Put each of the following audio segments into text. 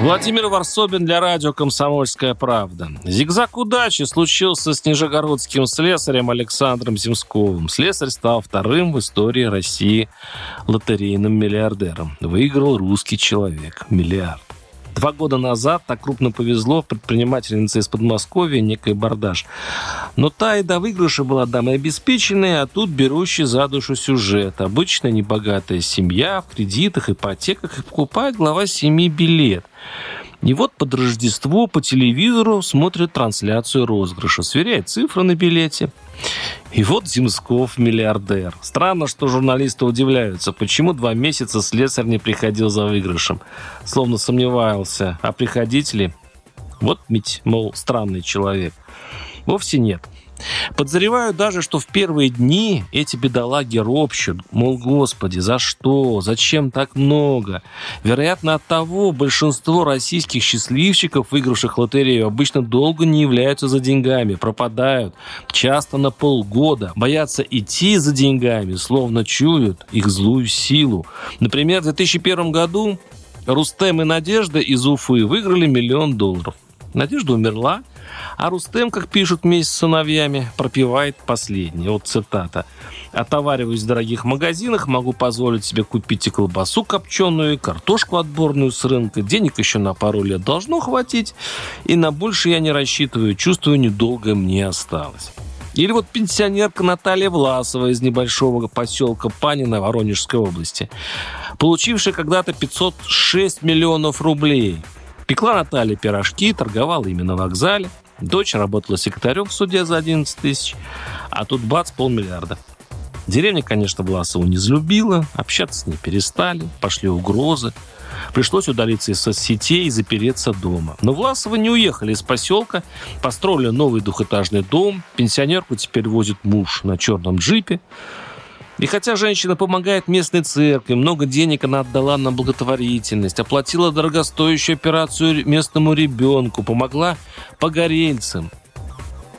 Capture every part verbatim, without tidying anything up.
Владимир Ворсобин для радио «Комсомольская правда». Зигзаг удачи случился с нижегородским слесарем Александром Земсковым. Слесарь стал вторым в истории России лотерейным миллиардером. Выиграл русский человек. Миллиард. Два года назад так крупно повезло предпринимательнице из Подмосковья, некой Бардаш. Но та и до выигрыша была дамой обеспеченной, а тут берущий за душу сюжет. Обычная небогатая семья в кредитах, ипотеках, и покупает глава семьи билет. И вот под Рождество по телевизору смотрит трансляцию розыгрыша, сверяет цифры на билете. И вот Земсков миллиардер. Странно, что журналисты удивляются, почему два месяца слесарь не приходил за выигрышем. Словно сомневался, а приходить ли? Вот ведь, мол, странный человек. Вовсе нет. Подозреваю даже, что в первые дни эти бедолаги ропщут. Мол, господи, за что? Зачем так много? Вероятно, от того большинство российских счастливчиков, выигравших лотерею, обычно долго не являются за деньгами, пропадают, часто на полгода, боятся идти за деньгами, словно чуют их злую силу. Например, в две тысячи первом году Рустем и Надежда из Уфы выиграли миллион долларов. Надежда умерла, а Рустем, как пишут вместе с сыновьями, пропивает последнее. Вот цитата. «Отовариваюсь в дорогих магазинах, могу позволить себе купить и колбасу копченую, и картошку отборную с рынка. Денег еще на пару лет должно хватить, и на больше я не рассчитываю. Чувствую, недолго мне осталось». Или вот пенсионерка Наталья Власова из небольшого поселка Панино Воронежской области, получившая когда-то пятьсот шесть миллионов рублей. Пекла Наталья пирожки, торговала ими на вокзале. Дочь работала секретарем в суде за одиннадцать тысяч, а тут бац, полмиллиарда. Деревня, конечно, Власову не взлюбила, общаться с ней перестали, пошли угрозы. Пришлось удалиться из соцсетей и запереться дома. Но Власовы не уехали из поселка, построили новый двухэтажный дом, пенсионерку теперь возит муж на черном джипе. И хотя женщина помогает местной церкви, много денег она отдала на благотворительность, оплатила дорогостоящую операцию местному ребенку, помогла погорельцам,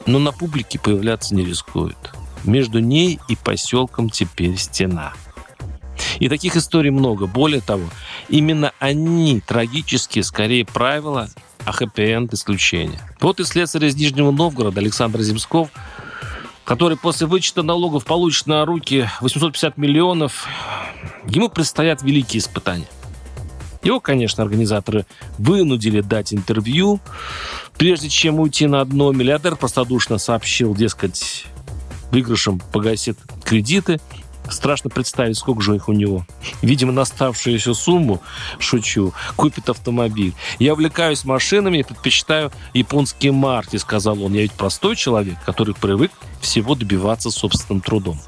но на публике появляться не рискует. Между ней и поселком теперь стена. И таких историй много. Более того, именно они трагические, скорее, правила, а хэппи-энд исключение. Вот и слесарь из Нижнего Новгорода Александр Земсков, который после вычета налогов получит на руки восемьсот пятьдесят миллионов, ему предстоят великие испытания. Его, конечно, организаторы вынудили дать интервью. Прежде чем уйти на дно, миллиардер простодушно сообщил, дескать, выигрышем погасит кредиты. Страшно представить, сколько же их у него. Видимо, на оставшуюся сумму, шучу, купит автомобиль. «Я увлекаюсь машинами и предпочитаю японские марки», — сказал он. «Я ведь простой человек, который привык всего добиваться собственным трудом».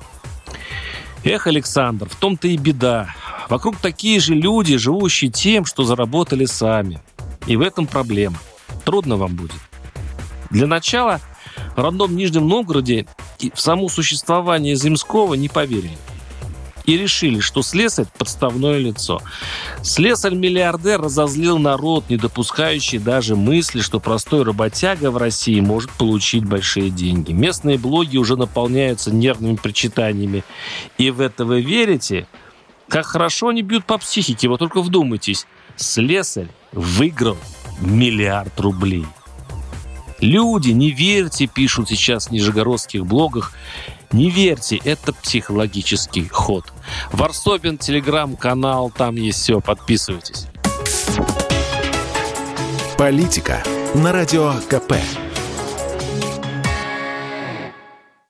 Эх, Александр, в том-то и беда. Вокруг такие же люди, живущие тем, что заработали сами. И в этом проблема. Трудно вам будет. Для начала, в родном Нижнем Новгороде в само существование Земского не поверили. И решили, что слесарь – подставное лицо. Слесарь-миллиардер разозлил народ, не допускающий даже мысли, что простой работяга в России может получить большие деньги. Местные блоги уже наполняются нервными причитаниями. И в это вы верите? Как хорошо они бьют по психике. Вы только вдумайтесь. Слесарь выиграл миллиард рублей. Люди, не верьте, пишут сейчас в нижегородских блогах. Не верьте, это психологический ход. Ворсобин, телеграм-канал, там есть все. Подписывайтесь. Политика на радио КП.